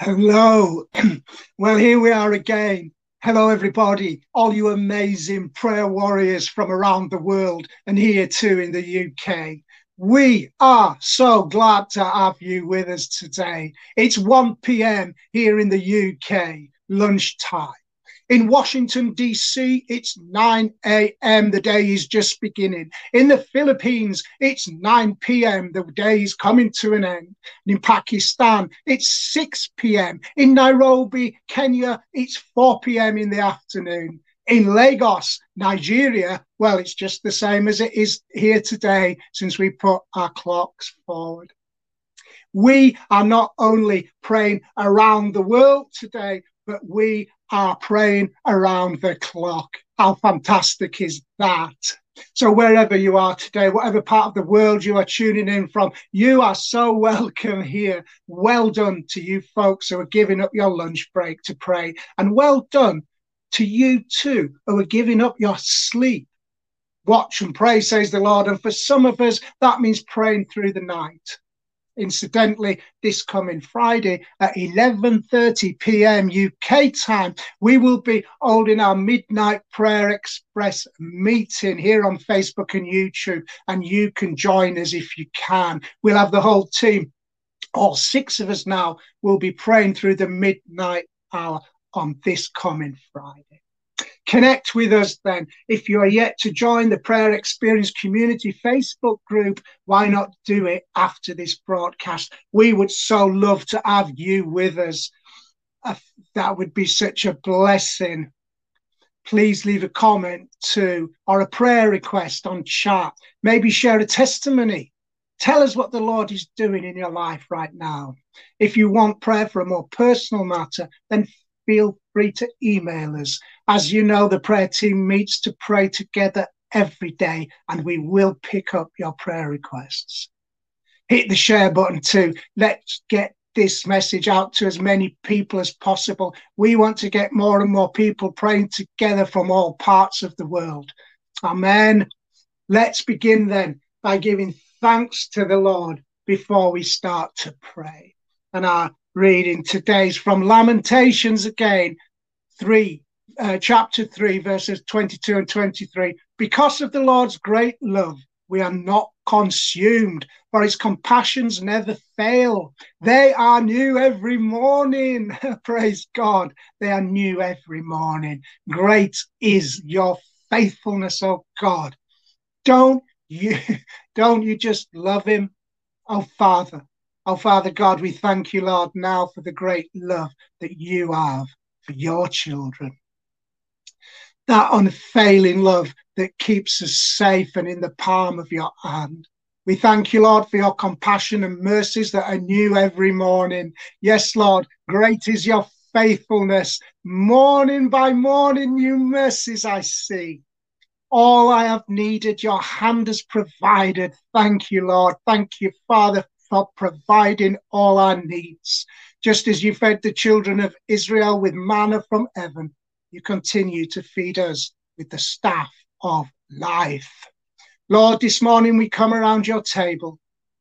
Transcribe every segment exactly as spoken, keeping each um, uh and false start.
Hello. Well, here we are again. Hello, everybody, all you amazing prayer warriors from around the world and here too in the U K. We are so glad to have you with us today. It's one p m here in the U K, lunchtime. In Washington, D C, it's nine a m The day is just beginning. In the Philippines, it's nine p m The day is coming to an end. And in Pakistan, it's six p m In Nairobi, Kenya, it's four p m in the afternoon. In Lagos, Nigeria, well, it's just the same as it is here today since we put our clocks forward. We are not only praying around the world today, but we are praying around the clock. How fantastic is that? So wherever you are today, whatever part of the world you are tuning in from, you are so welcome here. Well done to you folks who are giving up your lunch break to pray. And well done to you too who are giving up your sleep. Watch and pray, says the Lord. And for some of us, that means praying through the night. Incidentally, this coming Friday at eleven thirty p m U K time, we will be holding our Midnight Prayer Express meeting here on Facebook and YouTube, and you can join us if you can. We'll have the whole team, all six of us now, will be praying through the midnight hour on this coming Friday. Connect with us then. If you are yet to join the Prayer Experience Community Facebook group, why not do it after this broadcast? We would so love to have you with us. That would be such a blessing. Please leave a comment too, or a prayer request on chat. Maybe share a testimony. Tell us what the Lord is doing in your life right now. If you want prayer for a more personal matter, then feel free to email us. As you know, the prayer team meets to pray together every day, and we will pick up your prayer requests. Hit the share button too. Let's get this message out to as many people as possible. We want to get more and more people praying together from all parts of the world. Amen. Let's begin then by giving thanks to the Lord before we start to pray. And our reading today's from Lamentations again, Three, uh, chapter three, verses twenty-two and twenty-three. Because of the Lord's great love, we are not consumed, for his compassions never fail. They are new every morning. Praise God. They are new every morning. Great is your faithfulness, oh God. Don't you, don't you just love him? Oh, Father, oh, Father God, we thank you, Lord, now for the great love that you have for your children, that unfailing love that keeps us safe and in the palm of your hand. We thank you, Lord, for your compassion and mercies that are new every morning. Yes, Lord, great is your faithfulness. Morning by morning, new mercies I see. All I have needed, your hand has provided. Thank you, Lord. Thank you, Father, for providing all our needs. Just as you fed the children of Israel with manna from heaven, you continue to feed us with the staff of life. Lord, this morning we come around your table,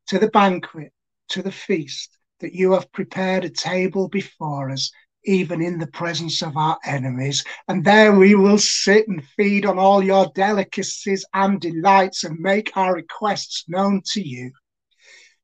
to the banquet, to the feast, that you have prepared a table before us, even in the presence of our enemies. And there we will sit and feed on all your delicacies and delights and make our requests known to you.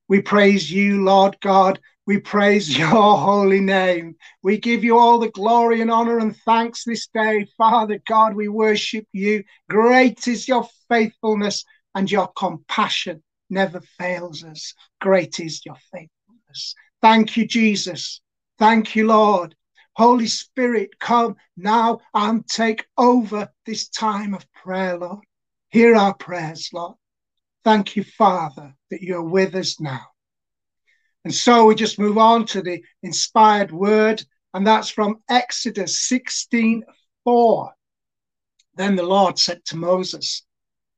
We praise you, Lord God. We praise your holy name. We give you all the glory and honor and thanks this day. Father God, we worship you. Great is your faithfulness, and your compassion never fails us. Great is your faithfulness. Thank you, Jesus. Thank you, Lord. Holy Spirit, come now and take over this time of prayer, Lord. Hear our prayers, Lord. Thank you, Father, that you're with us now. And so we just move on to the inspired word, and that's from Exodus sixteen four. Then the Lord said to Moses,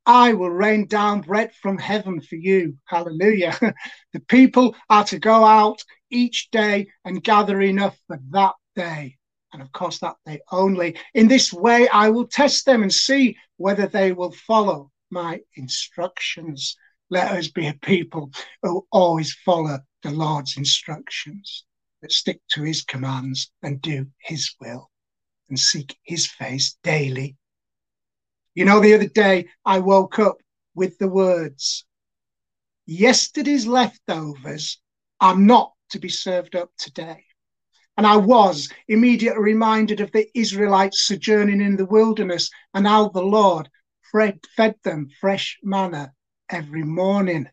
I will rain down bread from heaven for you. Hallelujah. The people are to go out each day and gather enough for that day. And of course, that day only. In this way, I will test them and see whether they will follow my instructions. Let us be a people who always follow the Lord's instructions. that stick to his commands and do his will and seek his face daily. You know, the other day I woke up with the words, yesterday's leftovers are not to be served up today. And I was immediately reminded of the Israelites sojourning in the wilderness and how the Lord fed them fresh manna every morning.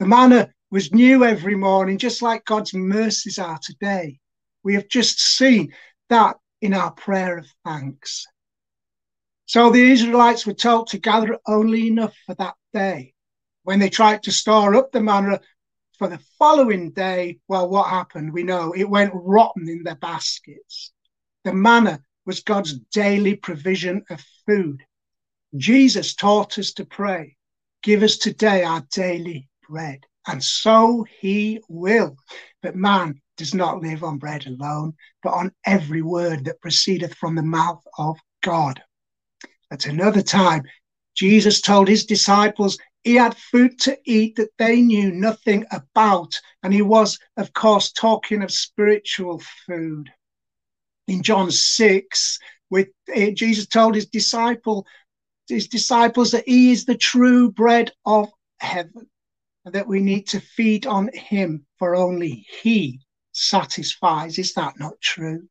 The manna was new every morning, just like God's mercies are today. We have just seen that in our prayer of thanks. So the Israelites were told to gather only enough for that day. When they tried to store up the manna for the following day, well, what happened? We know it went rotten in their baskets. The manna was God's daily provision of food. Jesus taught us to pray, give us today our daily bread. And so he will. But man does not live on bread alone, but on every word that proceedeth from the mouth of God. At another time, Jesus told his disciples he had food to eat that they knew nothing about. And he was, of course, talking of spiritual food. In John six, with uh, Jesus told his disciple, his disciples that he is the true bread of heaven, and that we need to feed on him, for only he satisfies. Is that not true?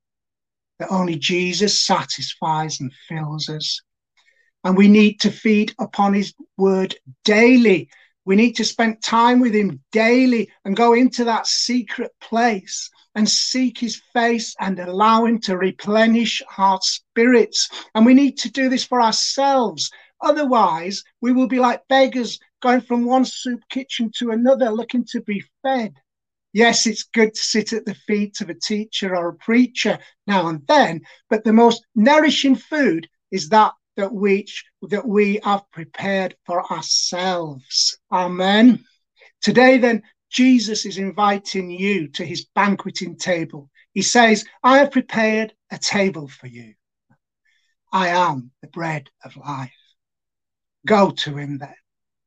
That only Jesus satisfies and fills us. And we need to feed upon his word daily. We need to spend time with him daily and go into that secret place and seek his face and allow him to replenish our spirits. And we need to do this for ourselves. Otherwise, we will be like beggars going from one soup kitchen to another looking to be fed. Yes, it's good to sit at the feet of a teacher or a preacher now and then, but the most nourishing food is that that we, that we have prepared for ourselves. Amen. Today then, Jesus is inviting you to his banqueting table. He says, I have prepared a table for you. I am the bread of life. Go to him then.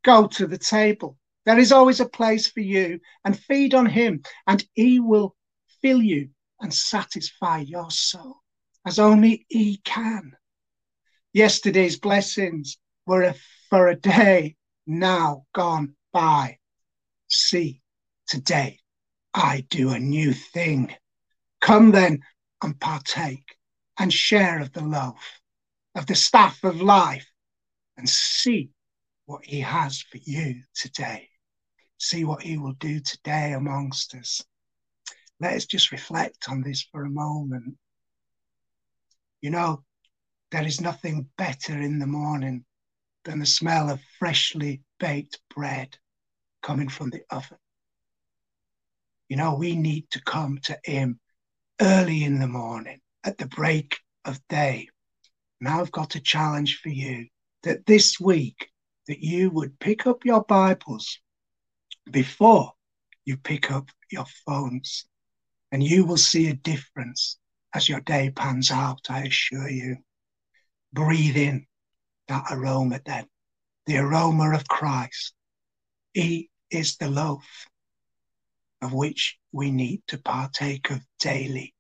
Go to the table. There is always a place for you, and feed on him, and he will fill you and satisfy your soul as only he can. Yesterday's blessings were a, for a day now gone by. See, today I do a new thing. Come then and partake and share of the loaf, of the staff of life, and see what he has for you today. See what he will do today amongst us. Let us just reflect on this for a moment. You know, there is nothing better in the morning than the smell of freshly baked bread coming from the oven. You know, we need to come to him early in the morning at the break of day. Now I've got a challenge for you, that this week that you would pick up your Bibles before you pick up your phones, and you will see a difference as your day pans out, I assure you. Breathe in that aroma then, the aroma of Christ. He is the loaf of which we need to partake of daily.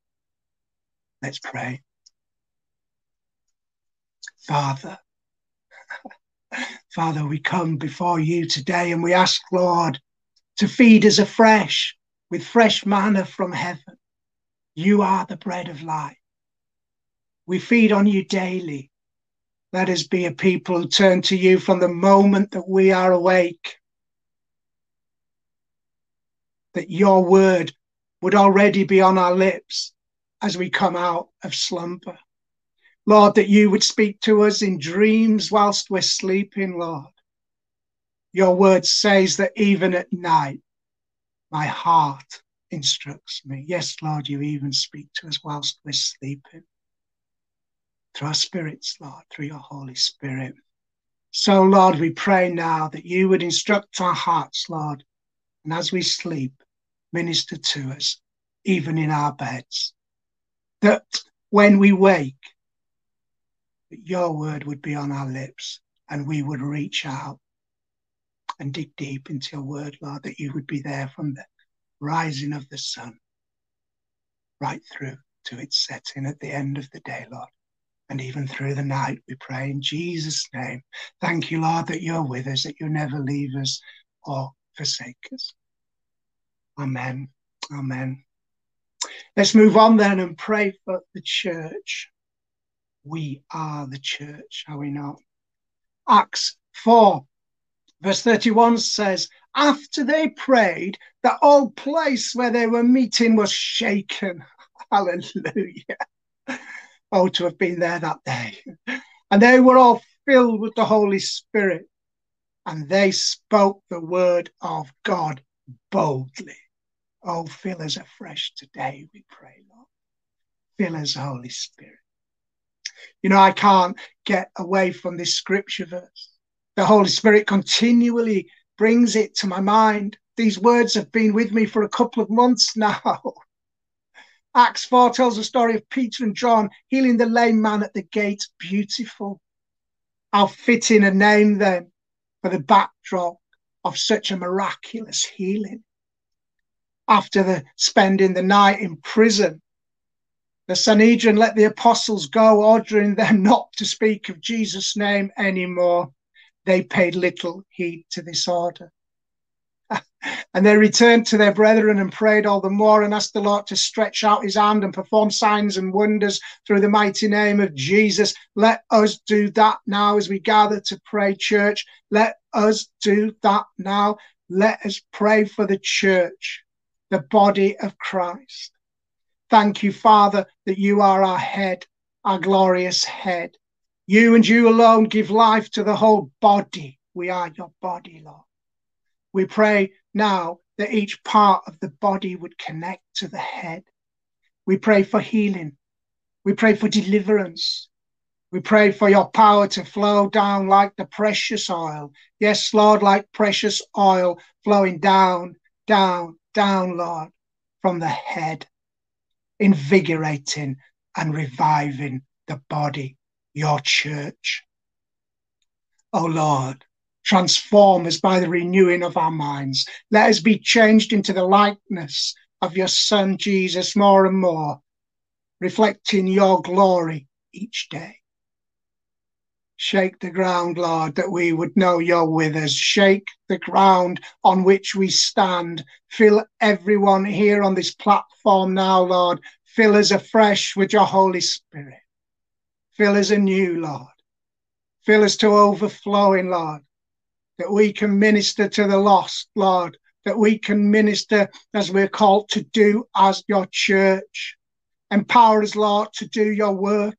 Let's pray. Father, Father, we come before you today and we ask, Lord, to feed us afresh with fresh manna from heaven. You are the bread of life. We feed on you daily. Let us be a people who turn to you from the moment that we are awake. That your word would already be on our lips as we come out of slumber. Lord, that you would speak to us in dreams whilst we're sleeping, Lord. Your word says that even at night, my heart instructs me. Yes, Lord, you even speak to us whilst we're sleeping. Through our spirits, Lord, through your Holy Spirit. So, Lord, we pray now that you would instruct our hearts, Lord, and as we sleep, minister to us, even in our beds. That when we wake, that your word would be on our lips and we would reach out and dig deep into your word, Lord, that you would be there from the rising of the sun right through to its setting at the end of the day, Lord. And even through the night, we pray in Jesus' name. Thank you, Lord, that you're with us, that you never leave us or forsake us. Amen. Amen. Let's move on then and pray for the church. We are the church, are we not? Acts four, verse thirty-one says, after they prayed, the whole place where they were meeting was shaken. Hallelujah. Oh, to have been there that day. And they were all filled with the Holy Spirit, and they spoke the word of God boldly. Oh, fill us afresh today, we pray, Lord. Fill us, Holy Spirit. You know, I can't get away from this scripture verse. The Holy Spirit continually brings it to my mind. These words have been with me for a couple of months now. Acts four tells the story of Peter and John healing the lame man at the gate. Beautiful. I'll fit in a name then for the backdrop of such a miraculous healing. After the spending the night in prison, the Sanhedrin let the apostles go, ordering them not to speak of Jesus' name anymore. They paid little heed to this order. And they returned to their brethren and prayed all the more and asked the Lord to stretch out his hand and perform signs and wonders through the mighty name of Jesus. Let us do that now as we gather to pray, church. Let us do that now. Let us pray for the church, the body of Christ. Thank you, Father, that you are our head, our glorious head. You and you alone give life to the whole body. We are your body, Lord. We pray now that each part of the body would connect to the head. We pray for healing. We pray for deliverance. We pray for your power to flow down like the precious oil. Yes, Lord, like precious oil flowing down, down, down, Lord, from the head, invigorating and reviving the body, your church. Oh, Lord, transform us by the renewing of our minds. Let us be changed into the likeness of your Son, Jesus, more and more, reflecting your glory each day. Shake the ground, Lord, that we would know you're with us. Shake the ground on which we stand. Fill everyone here on this platform now, Lord. Fill us afresh with your Holy Spirit. Fill us anew, Lord. Fill us to overflowing, Lord, that we can minister to the lost, Lord, that we can minister as we're called to do as your church. Empower us, Lord, to do your work.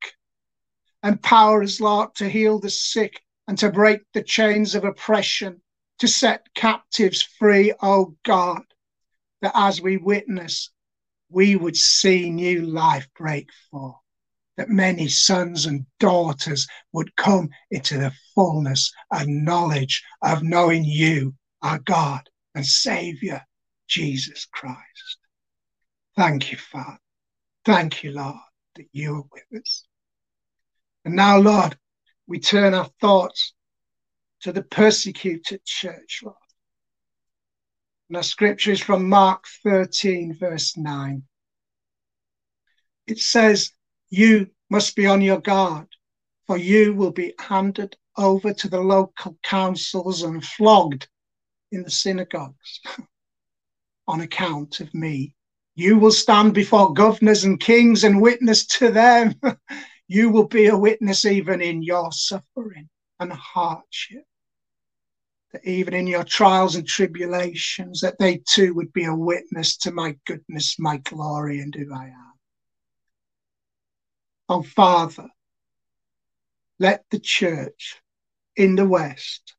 Empower us, Lord, to heal the sick and to break the chains of oppression, to set captives free, oh God, that as we witness, we would see new life break forth, that many sons and daughters would come into the fullness and knowledge of knowing you, our God and Saviour, Jesus Christ. Thank you, Father. Thank you, Lord, that you are with us. And now, Lord, we turn our thoughts to the persecuted church, Lord. And our scripture is from Mark thirteen, verse nine. It says, you must be on your guard, for you will be handed over to the local councils and flogged in the synagogues on account of me. You will stand before governors and kings and witness to them. You will be a witness even in your suffering and hardship, that even in your trials and tribulations, that they too would be a witness to my goodness, my glory, and who I am. Oh, Father, let the church in the West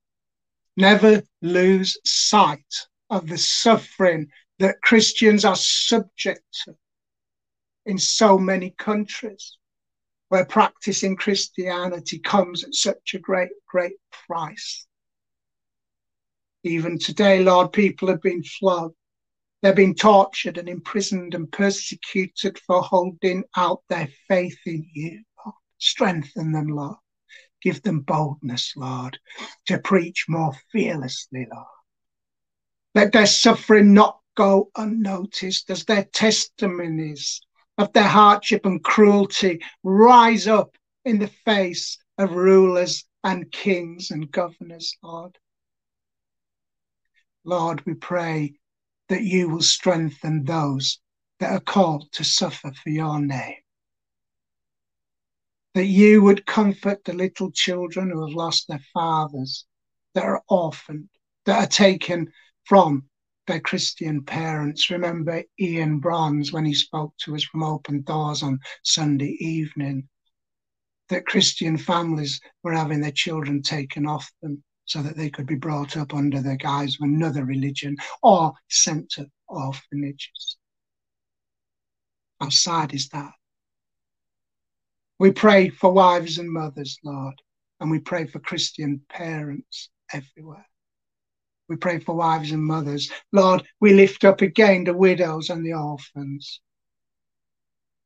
never lose sight of the suffering that Christians are subject to in so many countries where practicing Christianity comes at such a great, great price. Even today, Lord, people have been flogged. They've been tortured and imprisoned and persecuted for holding out their faith in you, Lord. Strengthen them, Lord. Give them boldness, Lord, to preach more fearlessly, Lord. Let their suffering not go unnoticed as their testimonies of their hardship and cruelty rise up in the face of rulers and kings and governors, Lord. Lord, we pray that you will strengthen those that are called to suffer for your name. That you would comfort the little children who have lost their fathers, that are orphaned, that are taken from their Christian parents. Remember Ian Brons when he spoke to us from Open Doors on Sunday evening, that Christian families were having their children taken off them so that they could be brought up under the guise of another religion or sent to orphanages. How sad is that? We pray for wives and mothers, Lord, and we pray for Christian parents everywhere. We pray for wives and mothers. Lord, we lift up again the widows and the orphans.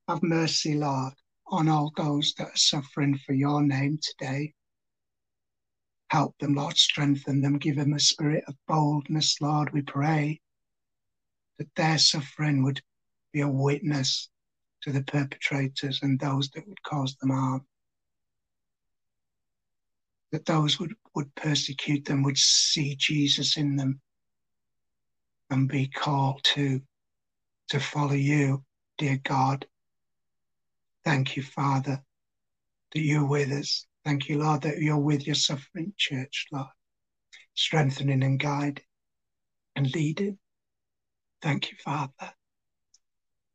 Have mercy, Lord, on all those that are suffering for your name today. Help them, Lord, strengthen them, give them a spirit of boldness, Lord. We pray that their suffering would be a witness to the perpetrators and those that would cause them harm. That those would, would persecute them would see Jesus in them and be called to, to follow you, dear God. Thank you, Father, that you're with us. Thank you, Lord, that you're with your suffering church, Lord, strengthening and guiding and leading. Thank you, Father.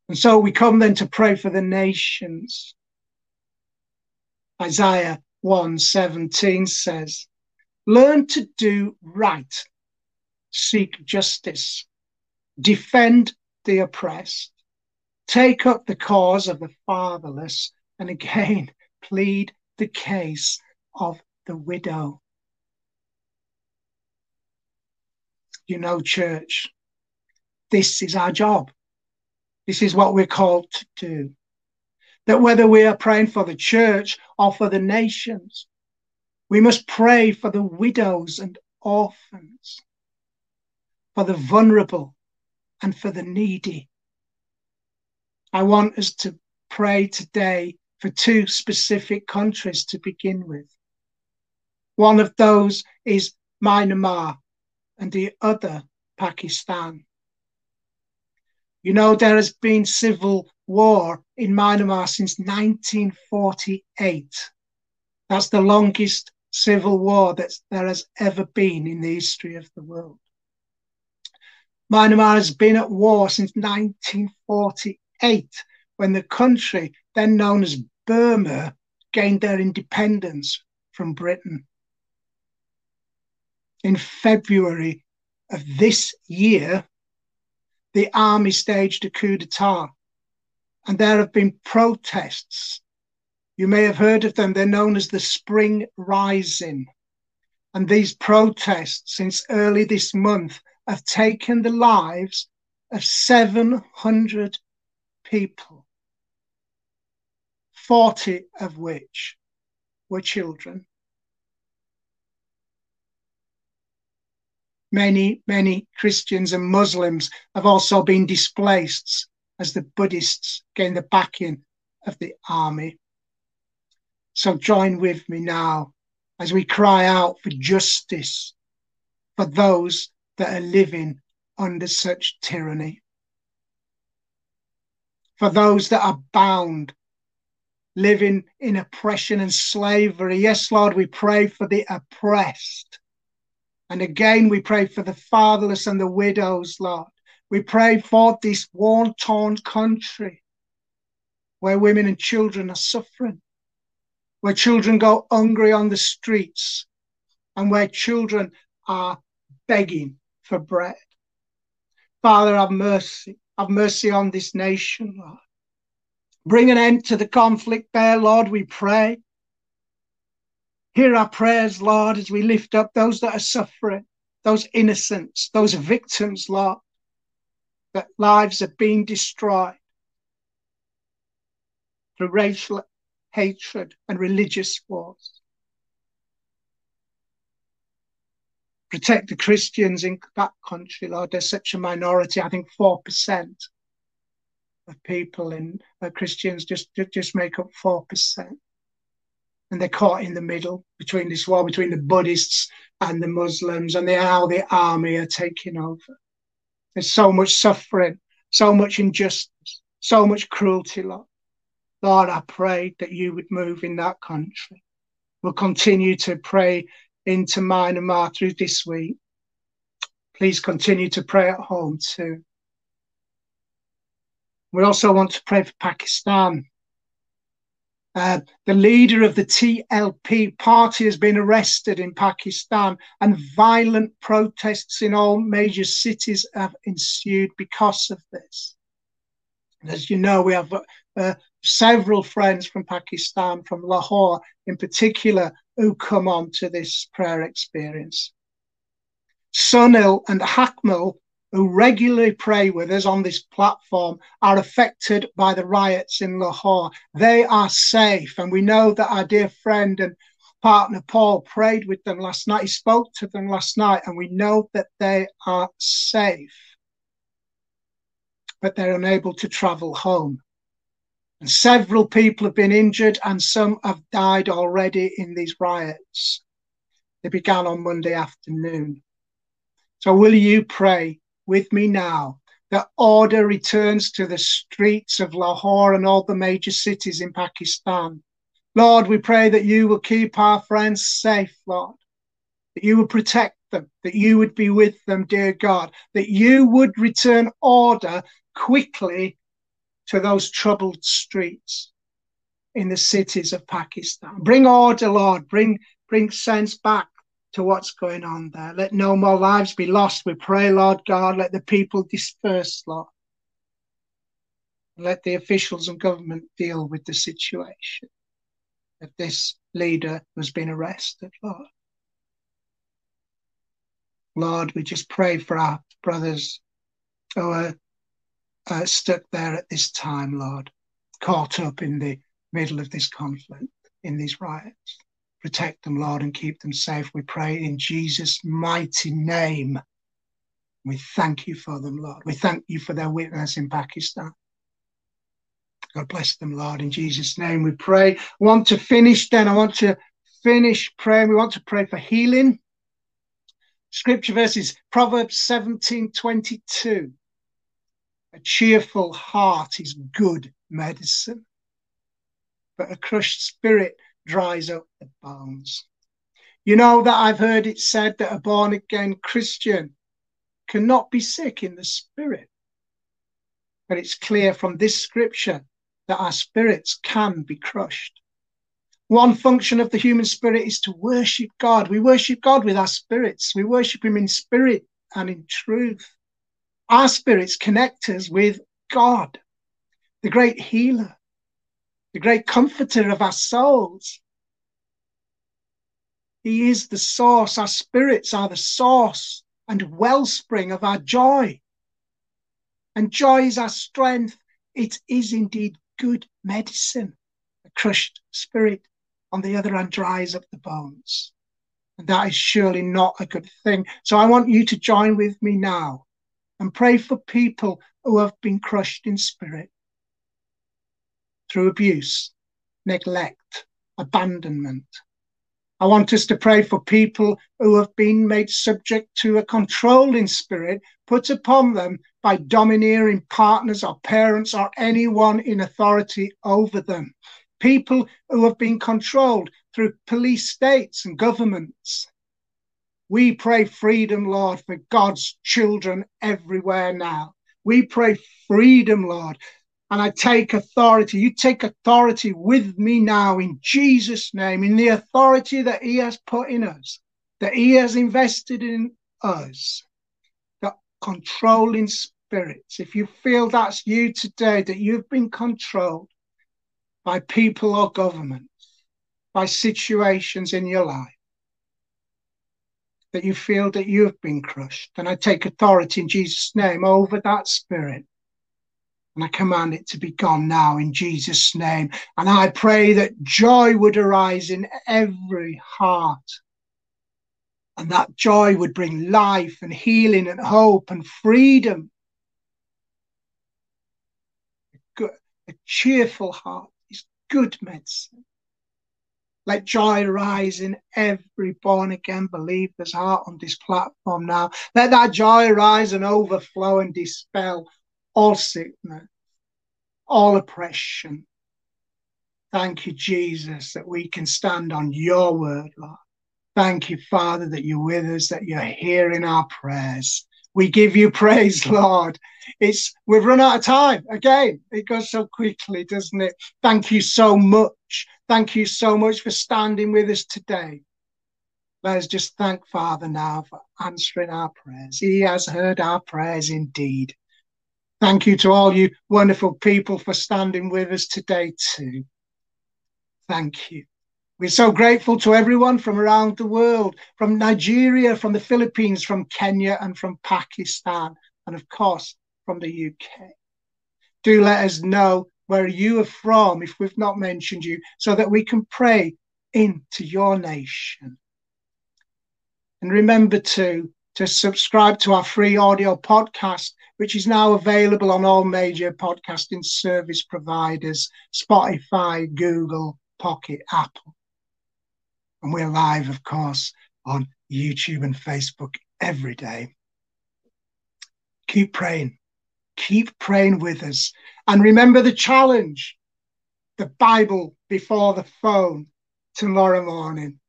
And so we come then to pray for the nations. Isaiah one seventeen says, learn to do right, seek justice, defend the oppressed, take up the cause of the fatherless, and again plead the case of the widow. You know, church, this is our job. This is what we're called to do. That whether we are praying for the church or for the nations, we must pray for the widows and orphans, for the vulnerable and for the needy. I want us to pray today for two specific countries to begin with. One of those is Myanmar and the other Pakistan. You know, there has been civil war in Myanmar since nineteen forty-eight. That's the longest civil war that there has ever been in the history of the world. Myanmar has been at war since nineteen forty-eight, when the country, then known as Burma, gained their independence from Britain. In February of this year, the army staged a coup d'etat, and there have been protests. You may have heard of them. They're known as the Spring Rising. And these protests, since early this month, have taken the lives of seven hundred people, forty of which were children. Many, many Christians and Muslims have also been displaced as the Buddhists gain the backing of the army. So join with me now as we cry out for justice for those that are living under such tyranny, for those that are bound, living in oppression and slavery. Yes, Lord, we pray for the oppressed. And again, we pray for the fatherless and the widows, Lord. We pray for this war-torn country where women and children are suffering, where children go hungry on the streets, and where children are begging for bread. Father, have mercy. Have mercy on this nation, Lord. Bring an end to the conflict there, Lord, we pray. Hear our prayers, Lord, as we lift up those that are suffering, those innocents, those victims, Lord, that lives are being destroyed through racial hatred and religious wars. Protect the Christians in that country, Lord. They're such a minority, I think four percent of people, and uh, Christians just, just make up four percent. And they're caught in the middle between this war between the Buddhists and the Muslims, and how the army are taking over. There's so much suffering, so much injustice, so much cruelty, Lord. Lord, I prayed that you would move in that country. We'll continue to pray into Myanmar through this week. Please continue to pray at home too. We also want to pray for Pakistan. Uh, the leader of the T L P party has been arrested in Pakistan, and violent protests in all major cities have ensued because of this. And as you know, we have uh, several friends from Pakistan, from Lahore in particular, who come on to this prayer experience. Sunil and Hakmal, who regularly pray with us on this platform, are affected by the riots in Lahore. They are safe, and we know that our dear friend and partner Paul prayed with them last night. He spoke to them last night, and we know that they are safe, but they're unable to travel home. And several people have been injured, and some have died already in these riots. They began on Monday afternoon. So will you pray with me now that order returns to the streets of Lahore and all the major cities in Pakistan? Lord, we pray that you will keep our friends safe, Lord, that you will protect them, that you would be with them, dear God, that you would return order quickly to those troubled streets in the cities of Pakistan. Bring order, Lord, bring, bring sense back to what's going on there. Let no more lives be lost, we pray, Lord God. Let the people disperse, Lord. Let the officials and government deal with the situation of this leader who's been arrested, Lord. Lord, we just pray for our brothers who are uh, stuck there at this time, Lord, caught up in the middle of this conflict, in these riots. Protect them, Lord, and keep them safe. We pray in Jesus' mighty name. We thank you for them, Lord. We thank you for their witness in Pakistan. God bless them, Lord. In Jesus' name we pray. I want to finish then. I want to finish praying. We want to pray for healing. Scripture verses, Proverbs seventeen twenty-two. A cheerful heart is good medicine, but a crushed spirit dries up the bones. You know that I've heard it said that a born-again Christian cannot be sick in the spirit. But it's clear from this scripture that our spirits can be crushed. One function of the human spirit is to worship God. We worship God with our spirits. We worship him in spirit and in truth. Our spirits connect us with God, the great healer, the great comforter of our souls. He is the source. Our spirits are the source and wellspring of our joy. And joy is our strength. It is indeed good medicine. A crushed spirit, on the other hand, dries up the bones. And that is surely not a good thing. So I want you to join with me now and pray for people who have been crushed in spirit through abuse, neglect, abandonment. I want us to pray for people who have been made subject to a controlling spirit put upon them by domineering partners or parents or anyone in authority over them. People who have been controlled through police states and governments. We pray freedom, Lord, for God's children everywhere now. We pray freedom, Lord. And I take authority. You take authority with me now in Jesus' name, in the authority that he has put in us, that he has invested in us, that controlling spirits. If you feel that's you today, that you've been controlled by people or governments, by situations in your life, that you feel that you have been crushed, then I take authority in Jesus' name over that spirit. And I command it to be gone now in Jesus' name. And I pray that joy would arise in every heart. And that joy would bring life and healing and hope and freedom. good, a cheerful heart is good medicine. Let joy rise in every born-again believer's heart on this platform now. Let that joy rise and overflow and dispel all sickness, all oppression. Thank you, Jesus, that we can stand on your word, Lord. Thank you, Father, that you're with us, that you're hearing our prayers. We give you praise, Lord. It's We've run out of time. Again, it goes so quickly, doesn't it? Thank you so much. Thank you so much for standing with us today. Let us just thank Father now for answering our prayers. He has heard our prayers indeed. Thank you to all you wonderful people for standing with us today too. Thank you. We're so grateful to everyone from around the world, from Nigeria, from the Philippines, from Kenya, and from Pakistan, and of course, from the U K. Do let us know where you are from, if we've not mentioned you, so that we can pray into your nation. And remember too, to subscribe to our free audio podcast, which is now available on all major podcasting service providers, Spotify, Google, Pocket, Apple. And we're live, of course, on YouTube and Facebook every day. Keep praying. Keep praying with us. And remember the challenge, the Bible before the phone tomorrow morning.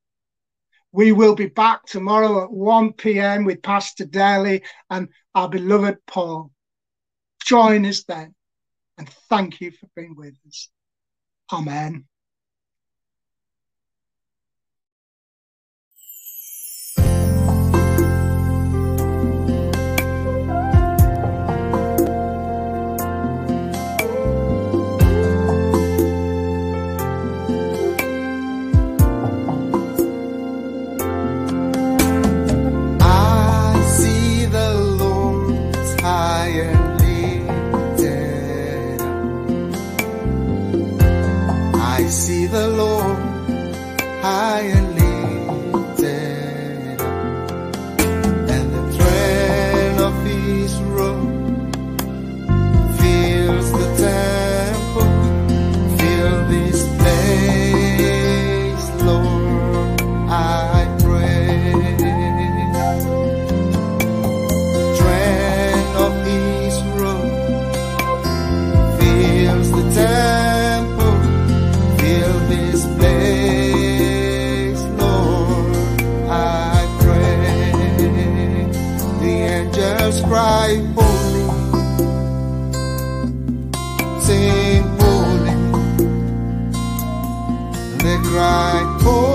We will be back tomorrow at one p.m. with Pastor Daly and our beloved Paul. Join us then. And thank you for being with us. Amen. See the Lord high and lifted up, and the train of his robe fills the temple. Fill this place, Lord, I pray. The train of his robe fills the temple. Cry holy, sing holy, they cry holy.